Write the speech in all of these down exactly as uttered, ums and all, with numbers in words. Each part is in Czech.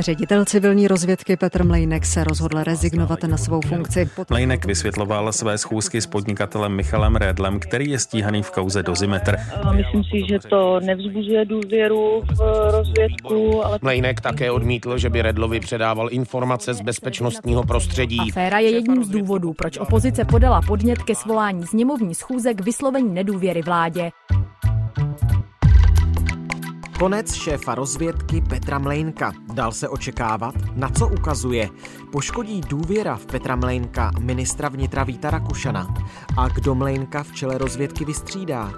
Ředitel civilní rozvědky Petr Mlejnek se rozhodl rezignovat na svou funkci. Mlejnek vysvětloval své schůzky s podnikatelem Michalem Redlem, který je stíhaný v kauze Dozimetr. Myslím si, že to nevzbuzuje důvěru v rozvědku. Ale... Mlejnek také odmítl, že by Redlovi předával informace z bezpečnostního prostředí. Aféra je jedním z důvodů, proč opozice podala podnět ke svolání sněmovní schůze k vyslovení nedůvěry vládě. Konec šéfa rozvědky Petra Mlejnka. Dal se očekávat, na co ukazuje. Poškodí důvěra v Petra Mlejnka ministra vnitra Víta Rakušana. A kdo Mlejnka v čele rozvědky vystřídá?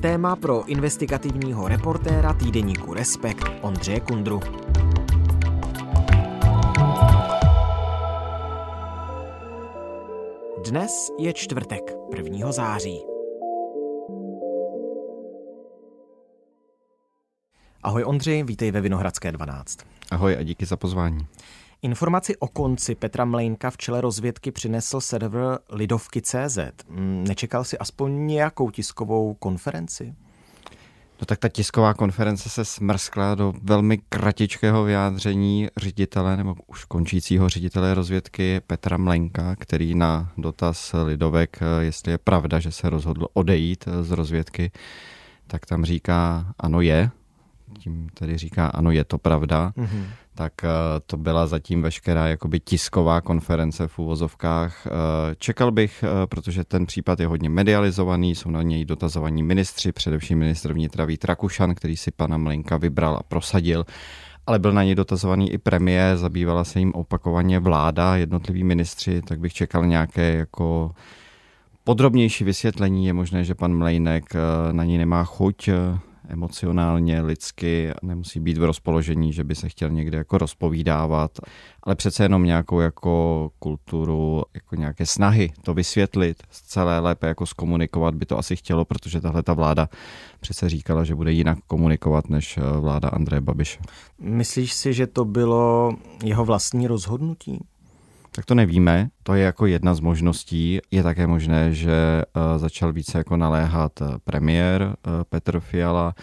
Téma pro investigativního reportéra týdeníku Respekt Ondřeje Kundru. Dnes je čtvrtek, prvního září. Ahoj Ondřej, vítej ve Vinohradské dvanáct. Ahoj a díky za pozvání. Informaci o konci Petra Mlejnka v čele rozvědky přinesl server Lidovky tečka cé zet. Nečekal jsi aspoň nějakou tiskovou konferenci? No tak ta tisková konference se smrskla do velmi kratičkého vyjádření ředitele nebo už končícího ředitele rozvědky Petra Mlejnka, který na dotaz Lidovek, jestli je pravda, že se rozhodl odejít z rozvědky, tak tam říká ano je. Tím tedy říká, ano, je to pravda, mm-hmm. tak uh, to byla zatím veškerá jakoby tisková konference v uvozovkách. Uh, čekal bych, uh, protože ten případ je hodně medializovaný, jsou na něj dotazovaní ministři, především ministr vnitra Vít Rakušan, který si pana Mlejnka vybral a prosadil, ale byl na něj dotazovaný i premiér, zabývala se jim opakovaně vláda, jednotliví ministři, tak bych čekal nějaké jako... podrobnější vysvětlení. Je možné, že pan Mlejnek uh, na něj nemá chuť, uh, emocionálně, lidsky, nemusí být v rozpoložení, že by se chtěl někde jako rozpovídávat, ale přece jenom nějakou jako kulturu, jako nějaké snahy to vysvětlit, celé lépe jako zkomunikovat by to asi chtělo, protože tahle ta vláda přece říkala, že bude jinak komunikovat než vláda Andreje Babiše. Myslíš si, že to bylo jeho vlastní rozhodnutí? Tak to nevíme, to je jako jedna z možností. Je také možné, že začal více jako naléhat premiér Petr Fiala.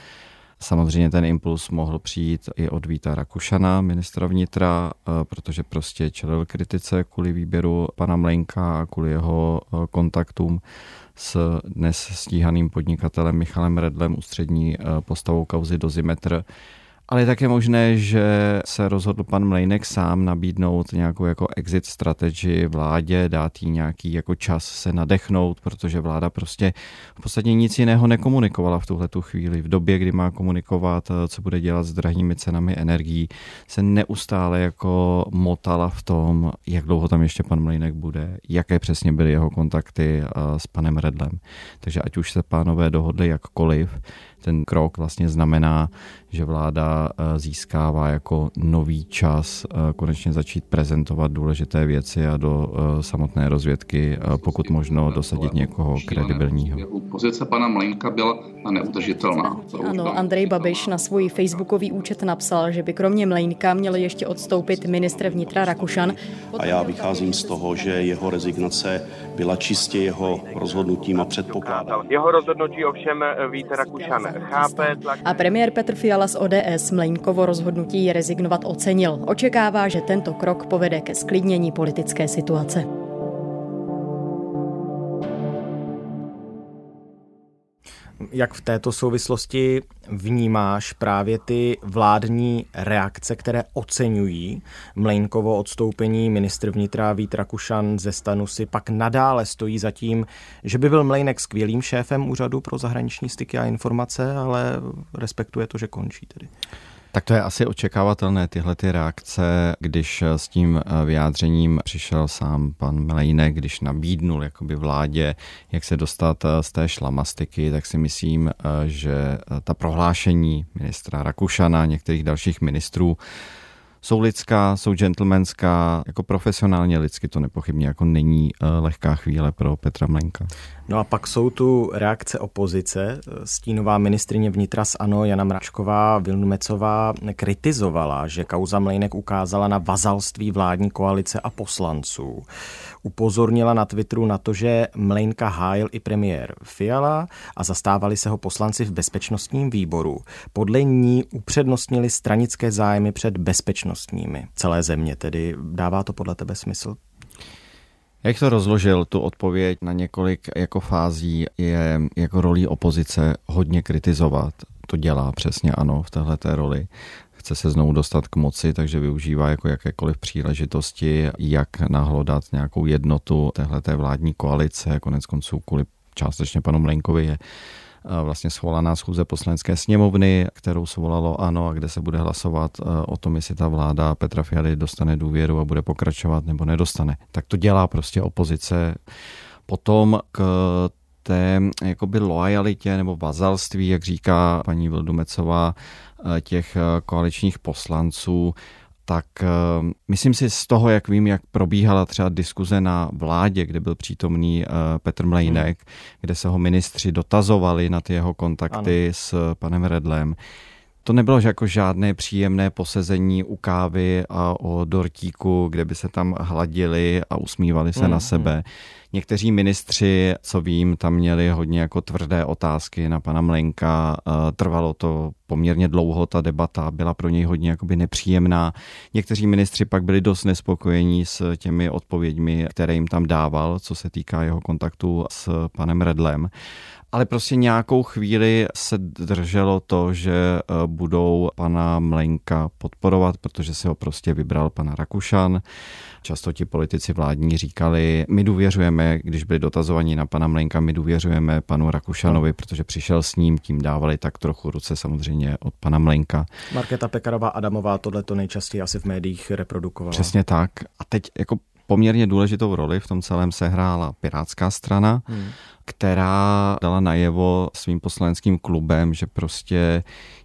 Samozřejmě ten impuls mohl přijít i od Víta Rakušana, ministra vnitra, protože prostě čelil kritice kvůli výběru pana Mlejnka a kvůli jeho kontaktům s dnes stíhaným podnikatelem Michalem Redlem, ústřední postavou kauzy Dozimetr. Ale je také možné, že se rozhodl pan Mlejnek sám nabídnout nějakou jako exit strategii vládě, dát jí nějaký jako čas se nadechnout, protože vláda prostě v podstatě nic jiného nekomunikovala v tuhletu chvíli. V době, kdy má komunikovat, co bude dělat s drahými cenami energií, se neustále jako motala v tom, jak dlouho tam ještě pan Mlejnek bude, jaké přesně byly jeho kontakty s panem Redlem. Takže ať už se pánové dohodli jakkoliv, ten krok vlastně znamená, že vláda získává jako nový čas konečně začít prezentovat důležité věci a do samotné rozvědky, pokud možno dosadit někoho kredibilního. Pozice pana Mlejnka byla neudržitelná. Ano, Andrej Babiš na svůj facebookový účet napsal, že by kromě Mlejnka měl ještě odstoupit ministr vnitra Rakušan. A já vycházím z toho, že jeho rezignace byla čistě jeho rozhodnutím a předpokládám. Jeho rozhodnutí ovšem Víte Rakušan. A premiér Petr Fiala z O D S Mlejnkovo rozhodnutí rezignovat ocenil. Očekává, že tento krok povede ke zklidnění politické situace. Jak v této souvislosti vnímáš právě ty vládní reakce, které oceňují Mlejnkovo odstoupení? Ministr vnitra Vít Rakušan ze STANu si pak nadále stojí za tím, že by byl Mlejnek skvělým šéfem Úřadu pro zahraniční styky a informace, ale respektuje to, že končí tedy. Tak to je asi očekávatelné, tyhle ty reakce, když s tím vyjádřením přišel sám pan Mlejnek, když nabídnul jakoby vládě, jak se dostat z té šlamastiky, tak si myslím, že ta prohlášení ministra Rakušana, některých dalších ministrů jsou lidská, jsou gentlemanská, jako profesionálně lidsky to nepochybně jako není lehká chvíle pro Petra Mlejnka. No a pak jsou tu reakce opozice. Stínová ministryně vnitra z ANO Jana Mračková Vildumecová kritizovala, že kauza Mlejnek ukázala na vazalství vládní koalice a poslanců. Upozornila na Twitteru na to, že Mlejnka hájil i premiér Fiala a zastávali se ho poslanci v bezpečnostním výboru. Podle ní upřednostnili stranické zájmy před bezpečnostními celé země. Tedy dává to podle tebe smysl? Jak to rozložil, tu odpověď na několik jako fází, je jako rolí opozice hodně kritizovat. To dělá přesně ANO v téhleté roli. Chce se znovu dostat k moci, takže využívá jako jakékoliv příležitosti, jak nahlodat nějakou jednotu téhleté vládní koalice. Konec konců kvůli částečně panu Mlejnkovi je vlastně svolaná schůze poslanecké sněmovny, kterou svolalo ANO a kde se bude hlasovat o tom, jestli ta vláda Petra Fialy dostane důvěru a bude pokračovat nebo nedostane. Tak to dělá prostě opozice. Potom k té jakoby loajalitě nebo vazalství, jak říká paní Vildumecová, těch koaličních poslanců, tak myslím si z toho, jak vím, jak probíhala třeba diskuze na vládě, kde byl přítomný Petr Mlejnek, hmm. kde se ho ministři dotazovali na ty jeho kontakty ano. s panem Redlem. To nebylo jako žádné příjemné posezení u kávy a o dortíku, kde by se tam hladili a usmívali se hmm. na sebe. Někteří ministři, co vím, tam měli hodně jako tvrdé otázky na pana Mlejnka. Trvalo to poměrně dlouho, ta debata byla pro něj hodně jakoby nepříjemná. Někteří ministři pak byli dost nespokojení s těmi odpověďmi, které jim tam dával, co se týká jeho kontaktu s panem Redlem. Ale prostě nějakou chvíli se drželo to, že budou pana Mlejnka podporovat, protože si ho prostě vybral pana Rakušan. Často ti politici vládní říkali, my důvěřujeme, když byli dotazovaní na pana Mlejnka, my důvěřujeme panu Rakušanovi, protože přišel s ním, tím dávali tak trochu ruce samozřejmě od pana Mlejnka. Markéta Pekarová Adamová tohle to nejčastěji asi v médiích reprodukovala. Přesně tak. A teď jako poměrně důležitou roli v tom celém sehrála Pirátská strana, hmm. která dala najevo svým poslaneckým klubem, že prostě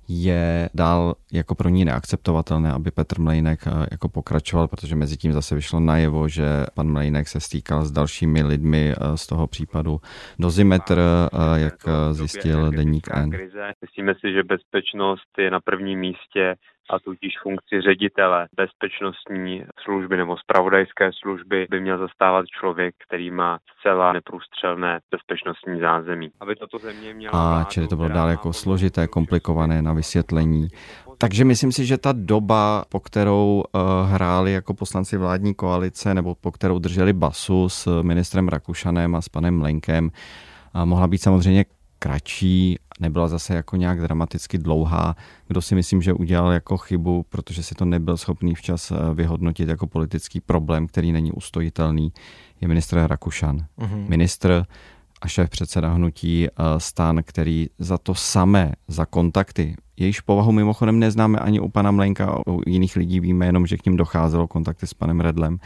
je dál jako pro ní neakceptovatelné, aby Petr Mlejnek jako pokračoval, protože mezi tím zase vyšlo najevo, že pan Mlejnek se stýkal s dalšími lidmi z toho případu Dozimetr, jak zjistil deník N. Myslíme si, že bezpečnost je na prvním místě a tudíž funkci ředitele bezpečnostní služby nebo zpravodajské služby by měl zastávat člověk, který má zcela neprůstřelné bezpečnostní zázemí. Aby tato země měla a čili to bylo dál jako složité, komplikované na vysvětlení. Takže myslím si, že ta doba, po kterou hráli jako poslanci vládní koalice nebo po kterou drželi basu s ministrem Rakušanem a s panem Mlejnkem, mohla být samozřejmě kratší, nebyla zase jako nějak dramaticky dlouhá. Kdo si myslím, že udělal jako chybu, protože si to nebyl schopný včas vyhodnotit jako politický problém, který není ustojitelný, je ministr Rakušan. Mm-hmm. Ministr a šéf předseda hnutí STAN, který za to samé, za kontakty, jejíž povahu mimochodem neznáme ani u pana Mlejnka, u jiných lidí víme jenom, že k ním docházelo kontakty s panem Redlem,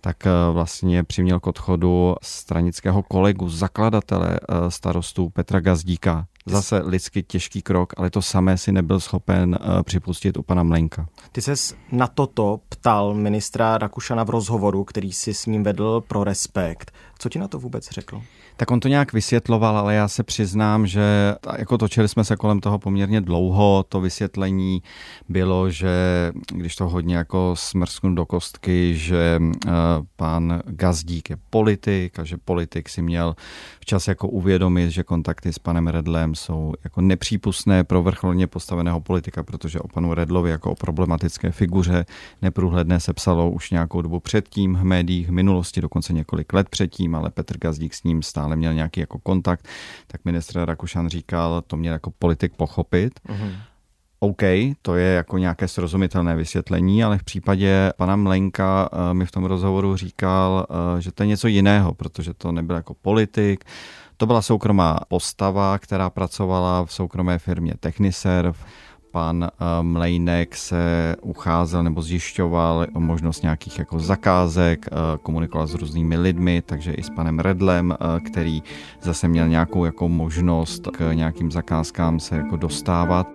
tak vlastně přiměl k odchodu stranického kolegu, zakladatele starostů Petra Gazdíka. Zase lidsky těžký krok, ale to samé si nebyl schopen připustit u pana Mlejnka. Ty ses na toto ptal ministra Rakušana v rozhovoru, který si s ním vedl pro Respekt. Co ti na to vůbec řekl? Tak on to nějak vysvětloval, ale já se přiznám, že jako točili jsme se kolem toho poměrně dlouho. To vysvětlení bylo, že když to hodně jako smrsknu do kostky, že pan Gazdík je politik a že politik si měl včas jako uvědomit, že kontakty s panem Redlem jsou jako nepřípustné pro vrcholně postaveného politika, protože o panu Redlovi jako o problematické figuře neprůhledné se psalo už nějakou dobu předtím v médiích, v minulosti, dokonce několik let předtím, ale Petr Gazdík s ním stále měl nějaký jako kontakt, tak ministr Rakušan říkal, to měl jako politik pochopit. Uhum. OK, to je jako nějaké srozumitelné vysvětlení, ale v případě pana Mlejnka mi v tom rozhovoru říkal, že to je něco jiného, protože to nebyl jako politik, to byla soukromá postava, která pracovala v soukromé firmě Techniserv. Pan Mlejnek se ucházel nebo zjišťoval o možnost nějakých jako zakázek, komunikoval s různými lidmi, takže i s panem Redlem, který zase měl nějakou jako možnost k nějakým zakázkám se jako dostávat.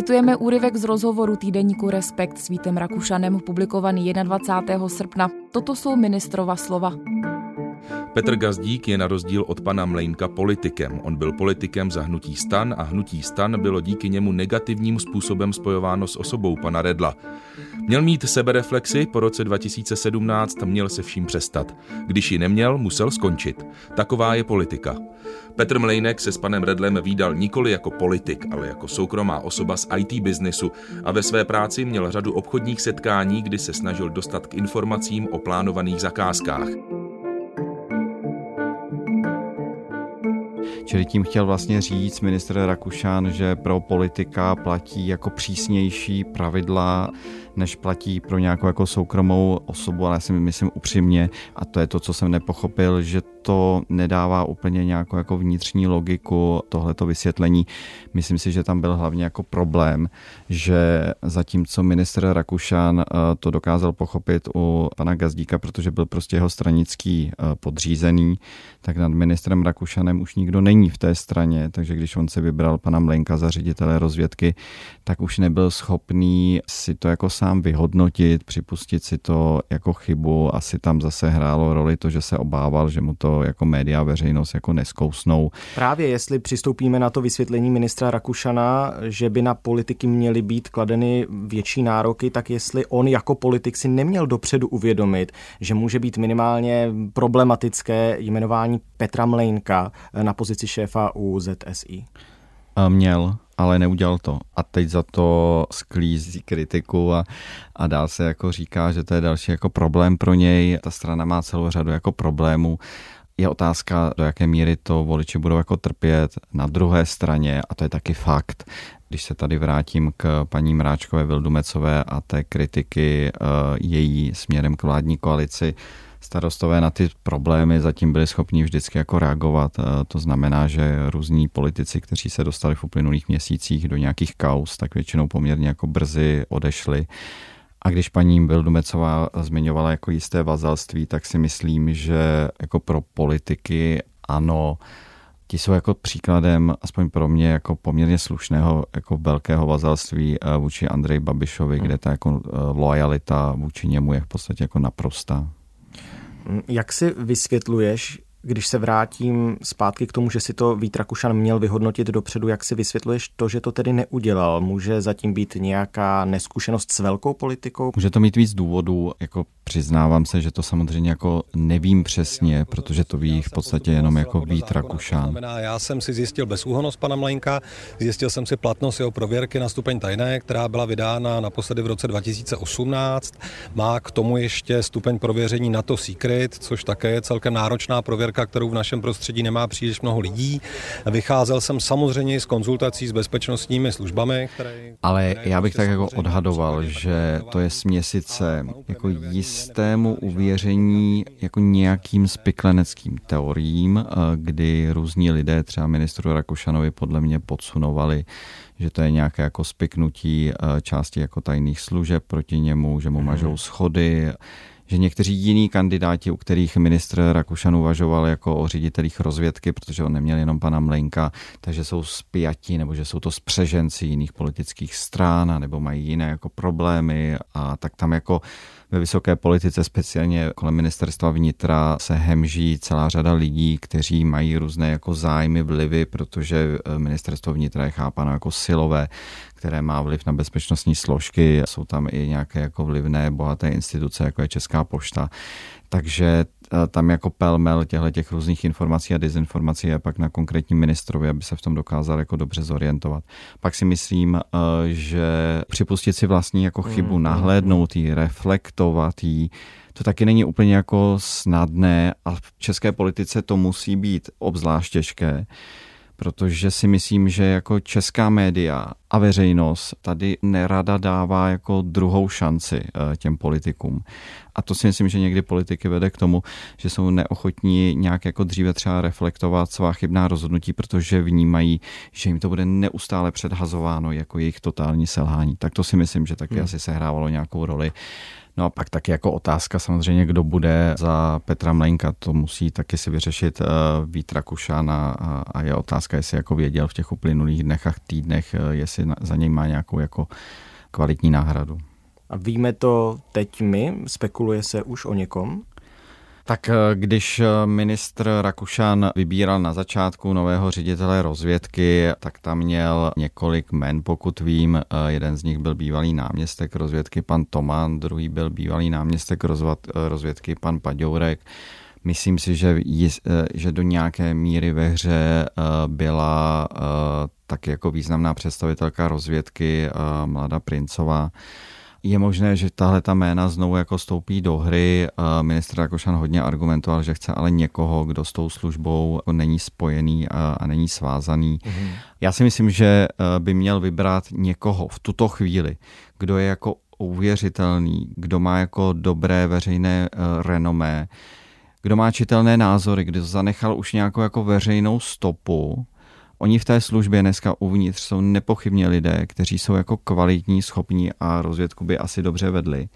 Citujeme úryvek z rozhovoru týdeníku Respekt s Vítem Rakušanem, publikovaný dvacátého prvního srpna. Toto jsou ministrova slova. Petr Gazdík je na rozdíl od pana Mlejnka politikem. On byl politikem za Hnutí STAN a Hnutí STAN bylo díky němu negativním způsobem spojováno s osobou pana Redla. Měl mít sebereflexi, po roce dva tisíce sedmnáct měl se vším přestat. Když ji neměl, musel skončit. Taková je politika. Petr Mlejnek se s panem Redlem vídal nikoli jako politik, ale jako soukromá osoba z í té biznesu a ve své práci měl řadu obchodních setkání, kdy se snažil dostat k informacím o plánovaných zakázkách. Čili tím chtěl vlastně říct ministr Rakušan, že pro politika platí jako přísnější pravidla, než platí pro nějakou jako soukromou osobu, ale já si myslím upřímně, a to je to, co jsem nepochopil, že to nedává úplně nějakou jako vnitřní logiku tohleto vysvětlení. Myslím si, že tam byl hlavně jako problém, že zatímco ministr Rakušan to dokázal pochopit u pana Gazdíka, protože byl prostě jeho stranický podřízený, tak nad ministrem Rakušanem už nikdo není v té straně, takže když on se vybral pana Mlejnka za ředitele rozvědky, tak už nebyl schopný si to jako sám vyhodnotit, připustit si to jako chybu. Asi tam zase hrálo roli to, že se obával, že mu to jako média a veřejnost jako neskousnou. Právě jestli přistoupíme na to vysvětlení ministra Rakušana, že by na politiky měly být kladeny větší nároky, tak jestli on jako politik si neměl dopředu uvědomit, že může být minimálně problematické jmenování Petra Mlejnka na pozici šéfa ú zet es í. Měl, ale neudělal to. A teď za to sklízí kritiku a, a dál se jako říká, že to je další jako problém pro něj. Ta strana má celou řadu jako problémů. Je otázka, do jaké míry to voliči budou jako trpět na druhé straně, a to je taky fakt. Když se tady vrátím k paní Mračkové Vildumecové a té kritiky její směrem k vládní koalici, Starostové na ty problémy zatím byli schopni vždycky jako reagovat. To znamená, že různí politici, kteří se dostali v uplynulých měsících do nějakých kauz, tak většinou poměrně jako brzy odešli. A když paní Vildumecová zmiňovala jako jisté vazalství, tak si myslím, že jako pro politiky ANO, ti jsou jako příkladem, aspoň pro mě, jako poměrně slušného, jako velkého vazalství vůči Andreji Babišovi, kde ta jako loajalita vůči němu je v podstatě jako naprostá. Jak si vysvětluješ, když se vrátím zpátky k tomu, že si to Vít Rakušan měl vyhodnotit dopředu, jak si vysvětluješ to, že to tedy neudělal? Může zatím být nějaká neskušenost s velkou politikou? Může to mít víc důvodů, jako přiznávám se, že to samozřejmě jako nevím přesně, protože to ví v podstatě jenom jako Vít Rakušan. To znamená, já jsem si zjistil bezúhonnost pana Mlejnka, zjistil jsem si platnost jeho prověrky na stupeň tajné, která byla vydána naposledy v roce dva tisíce osmnáct. Má k tomu ještě stupeň prověření NATO Secret, což také je celkem náročná prověrka, kterou v našem prostředí nemá příliš mnoho lidí. Vycházel jsem samozřejmě z konzultací s bezpečnostními službami. Které, Ale které já bych tak jako odhadoval, že to je směsice jako jistému uvěření jako nějakým spikleneckým teoriím, kdy různí lidé, třeba ministru Rakušanovi podle mě podsunovali, že to je nějaké jako spiknutí části jako tajných služeb proti němu, že mu mažou schody, že někteří jiní kandidáti, u kterých ministr Rakušan uvažoval jako o ředitelích rozvědky, protože on neměl jenom pana Mlejnka, takže jsou spjati, nebo že jsou to spřeženci jiných politických stran, nebo mají jiné jako problémy, a tak tam jako ve vysoké politice, speciálně kolem ministerstva vnitra, se hemží celá řada lidí, kteří mají různé jako zájmy, vlivy, protože ministerstvo vnitra je chápáno jako silové, které má vliv na bezpečnostní složky. Jsou tam i nějaké jako vlivné, bohaté instituce, jako je Česká pošta. Takže tam jako pelmel těchto těch různých informací a dezinformací je pak na konkrétním ministrovi, aby se v tom dokázal jako dobře zorientovat. Pak si myslím, že připustit si vlastní jako chybu, nahlédnout ji, reflektovat ji, to taky není úplně jako snadné a v české politice to musí být obzvlášť těžké, protože si myslím, že jako česká média a veřejnost tady nerada dává jako druhou šanci těm politikům. A to si myslím, že někdy politiky vede k tomu, že jsou neochotní nějak jako dříve třeba reflektovat svá chybná rozhodnutí, protože vnímají, že jim to bude neustále předhazováno jako jejich totální selhání. Tak to si myslím, že taky hmm. asi sehrávalo nějakou roli. No a pak taky jako otázka samozřejmě, kdo bude za Petra Mlejnka, to musí taky si vyřešit Vít Rakušan a, a je otázka, jestli jako věděl v těch uplynulých dnech a týdnech, jestli jestli za něj má nějakou jako kvalitní náhradu. A víme to teď my? Spekuluje se už o někom? Tak když ministr Rakušan vybíral na začátku nového ředitele rozvědky, tak tam měl několik jmen, pokud vím. Jeden z nich byl bývalý náměstek rozvědky pan Tomán, druhý byl bývalý náměstek rozvědky pan Paďourek. Myslím si, že, že do nějaké míry ve hře byla tak jako významná představitelka rozvědky Mlada Princová. Je možné, že tahle ta jména znovu jako stoupí do hry. Ministr Rakušan hodně argumentoval, že chce ale někoho, kdo s tou službou není spojený a není svázaný. Mhm. Já si myslím, že by měl vybrat někoho v tuto chvíli, kdo je jako uvěřitelný, kdo má jako dobré veřejné renomé, kdo má čitelné názory, kdo zanechal už nějakou jako veřejnou stopu. Oni v té službě dneska uvnitř jsou nepochybně lidé, kteří jsou jako kvalitní, schopní a rozvědku by asi dobře vedli.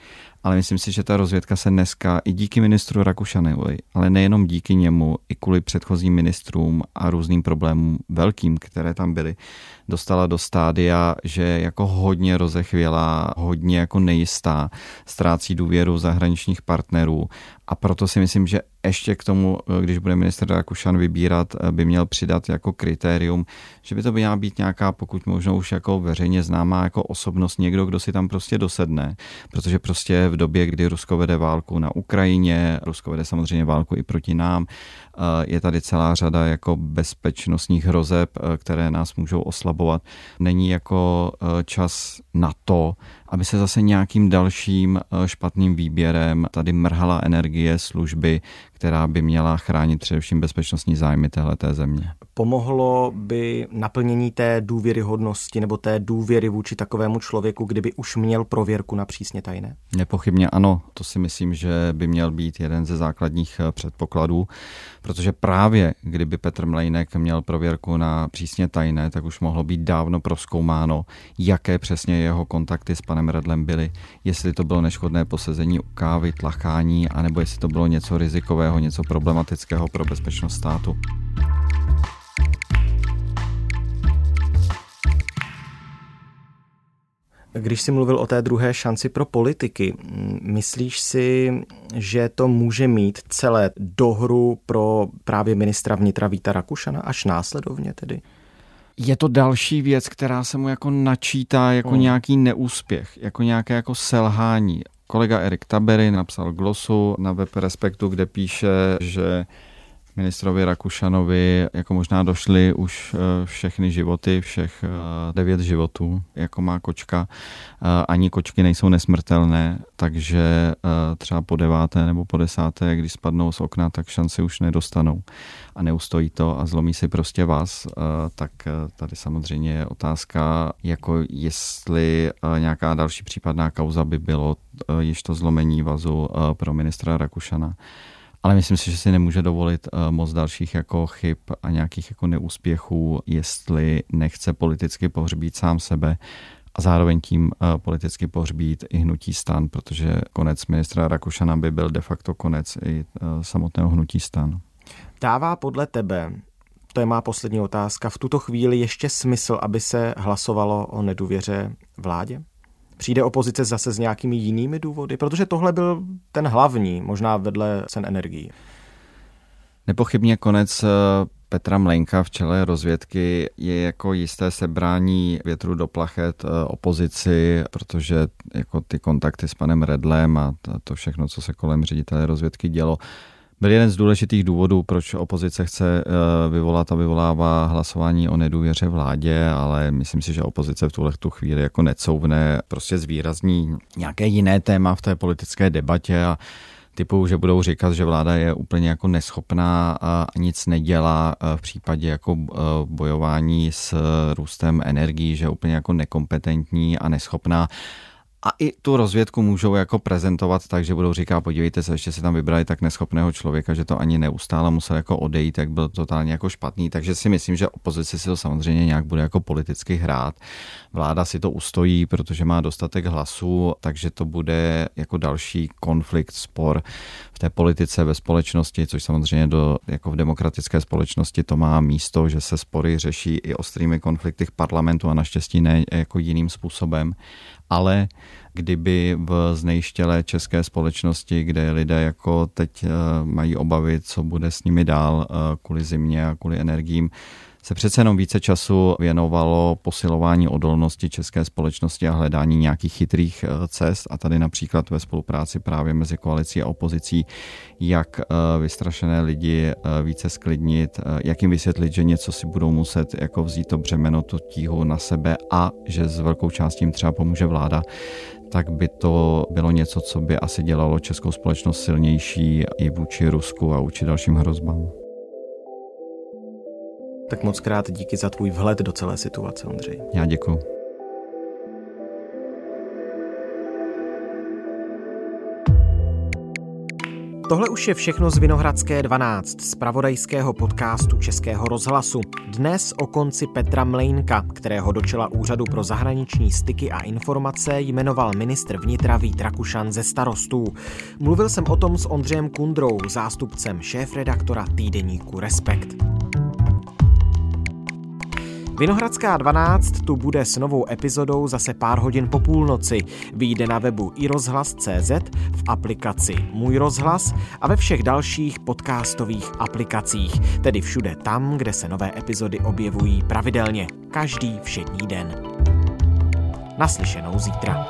Ale myslím si, že ta rozvědka se dneska i díky ministru Rakušanovi, ale nejenom díky němu, i kvůli předchozím ministrům a různým problémům velkým, které tam byly, dostala do stádia, že jako hodně rozechvělá, hodně jako nejistá, ztrácí důvěru zahraničních partnerů. A proto si myslím, že ještě k tomu, když bude ministr Rakušan vybírat, by měl přidat jako kritérium, že by to měla být nějaká, pokud možno už jako veřejně známá jako osobnost, někdo, kdo si tam prostě dosedne, protože prostě v době, kdy Rusko vede válku na Ukrajině, Rusko vede samozřejmě válku i proti nám, je tady celá řada jako bezpečnostních hrozeb, které nás můžou oslabovat. Není jako čas na to, aby se zase nějakým dalším špatným výběrem tady mrhala energie služby, která by měla chránit především bezpečnostní zájmy téhleté země. Pomohlo by naplnění té důvěryhodnosti nebo té důvěry vůči takovému člověku, kdyby už měl prověrku na přísně tajné? Nepochybně ano, to si myslím, že by měl být jeden ze základních předpokladů, protože právě kdyby Petr Mlejnek měl prověrku na přísně tajné, tak už mohlo být dávno prozkoumáno, jaké přesně jeho kontakty s panem Redlem byly, jestli to bylo neškodné posezení u kávy, tlachání, anebo jestli to bylo něco rizikového, něco problematického pro bezpečnost státu. Když jsi mluvil o té druhé šanci pro politiky, myslíš si, že to může mít celé dohru pro právě ministra vnitra Víta Rakušana až následovně tedy? Je to další věc, která se mu jako načítá jako hmm. nějaký neúspěch, jako nějaké jako selhání. Kolega Erik Tabery napsal glosu na web Respektu, kde píše, že ministrovi Rakušanovi jako možná došly už všechny životy, všech devět životů, jako má kočka. Ani kočky nejsou nesmrtelné, takže třeba po deváté nebo po desáté, když spadnou z okna, tak šanci už nedostanou a neustojí to a zlomí si prostě vás. Tak tady samozřejmě je otázka, jako jestli nějaká další případná kauza by bylo již to zlomení vazu pro ministra Rakušana. Ale myslím si, že si nemůže dovolit moc dalších jako chyb a nějakých jako neúspěchů, jestli nechce politicky pohřbít sám sebe a zároveň tím politicky pohřbít i hnutí STAN, protože konec ministra Rakušana by byl de facto konec i samotného hnutí STAN. Dává podle tebe, to je má poslední otázka, v tuto chvíli ještě smysl, aby se hlasovalo o nedůvěře vládě? Přijde opozice zase s nějakými jinými důvody? Protože tohle byl ten hlavní, možná vedle cen energií. Nepochybně konec Petra Mlejnka v čele rozvědky je jako jisté sebrání větru do plachet opozici, protože jako ty kontakty s panem Redlem a to všechno, co se kolem ředitele rozvědky dělo, byl jeden z důležitých důvodů, proč opozice chce vyvolat a vyvolává hlasování o nedůvěře vládě, ale myslím si, že opozice v tuhle tu chvíli jako necouvne, prostě zvýrazní nějaké jiné téma v té politické debatě a typu, že budou říkat, že vláda je úplně jako neschopná a nic nedělá v případě jako bojování s růstem energií, že je úplně jako nekompetentní a neschopná. a i tu rozvědku můžou jako prezentovat tak, že budou říkat, podívejte se, ještě se tam vybrali tak neschopného člověka, že to ani neustále musel jako odejít, tak byl totálně jako špatný, takže si myslím, že opozice si to samozřejmě nějak bude jako politicky hrát. Vláda si to ustojí, protože má dostatek hlasů, takže to bude jako další konflikt, spor v té politice, ve společnosti, což samozřejmě do, jako v demokratické společnosti to má místo, že se spory řeší i ostrými konflikty parlamentu a naštěstí ne jako jiným způsobem. Ale kdyby v znejštělé české společnosti, kde lidé jako teď mají obavy, co bude s nimi dál kvůli zimě a kvůli energiím, se přece jenom více času věnovalo posilování odolnosti české společnosti a hledání nějakých chytrých cest. A tady například ve spolupráci právě mezi koalicí a opozicí, jak vystrašené lidi více sklidnit, jak jim vysvětlit, že něco si budou muset jako vzít to břemeno, tu tíhu na sebe a že s velkou částí jim třeba pomůže vláda, tak by to bylo něco, co by asi dělalo českou společnost silnější i vůči Rusku a vůči dalším hrozbám. Tak moc krát díky za tvůj vhled do celé situace, Ondřej. Já děkuju. Tohle už je všechno z Vinohradské dvanáct, zpravodajského podcastu Českého rozhlasu. Dnes o konci Petra Mlejnka, kterého do čela Úřadu pro zahraniční styky a informace jmenoval ministr vnitra Vít Rakušan ze Starostů. Mluvil jsem o tom s Ondřejem Kundrou, zástupcem šéfredaktora týdeníku Respekt. Vinohradská dvanáct tu bude s novou epizodou zase pár hodin po půlnoci. Vyjde na webu i rozhlas tečka cé zet, v aplikaci Můj rozhlas a ve všech dalších podcastových aplikacích, tedy všude tam, kde se nové epizody objevují pravidelně, každý všední den. Naslyšenou zítra.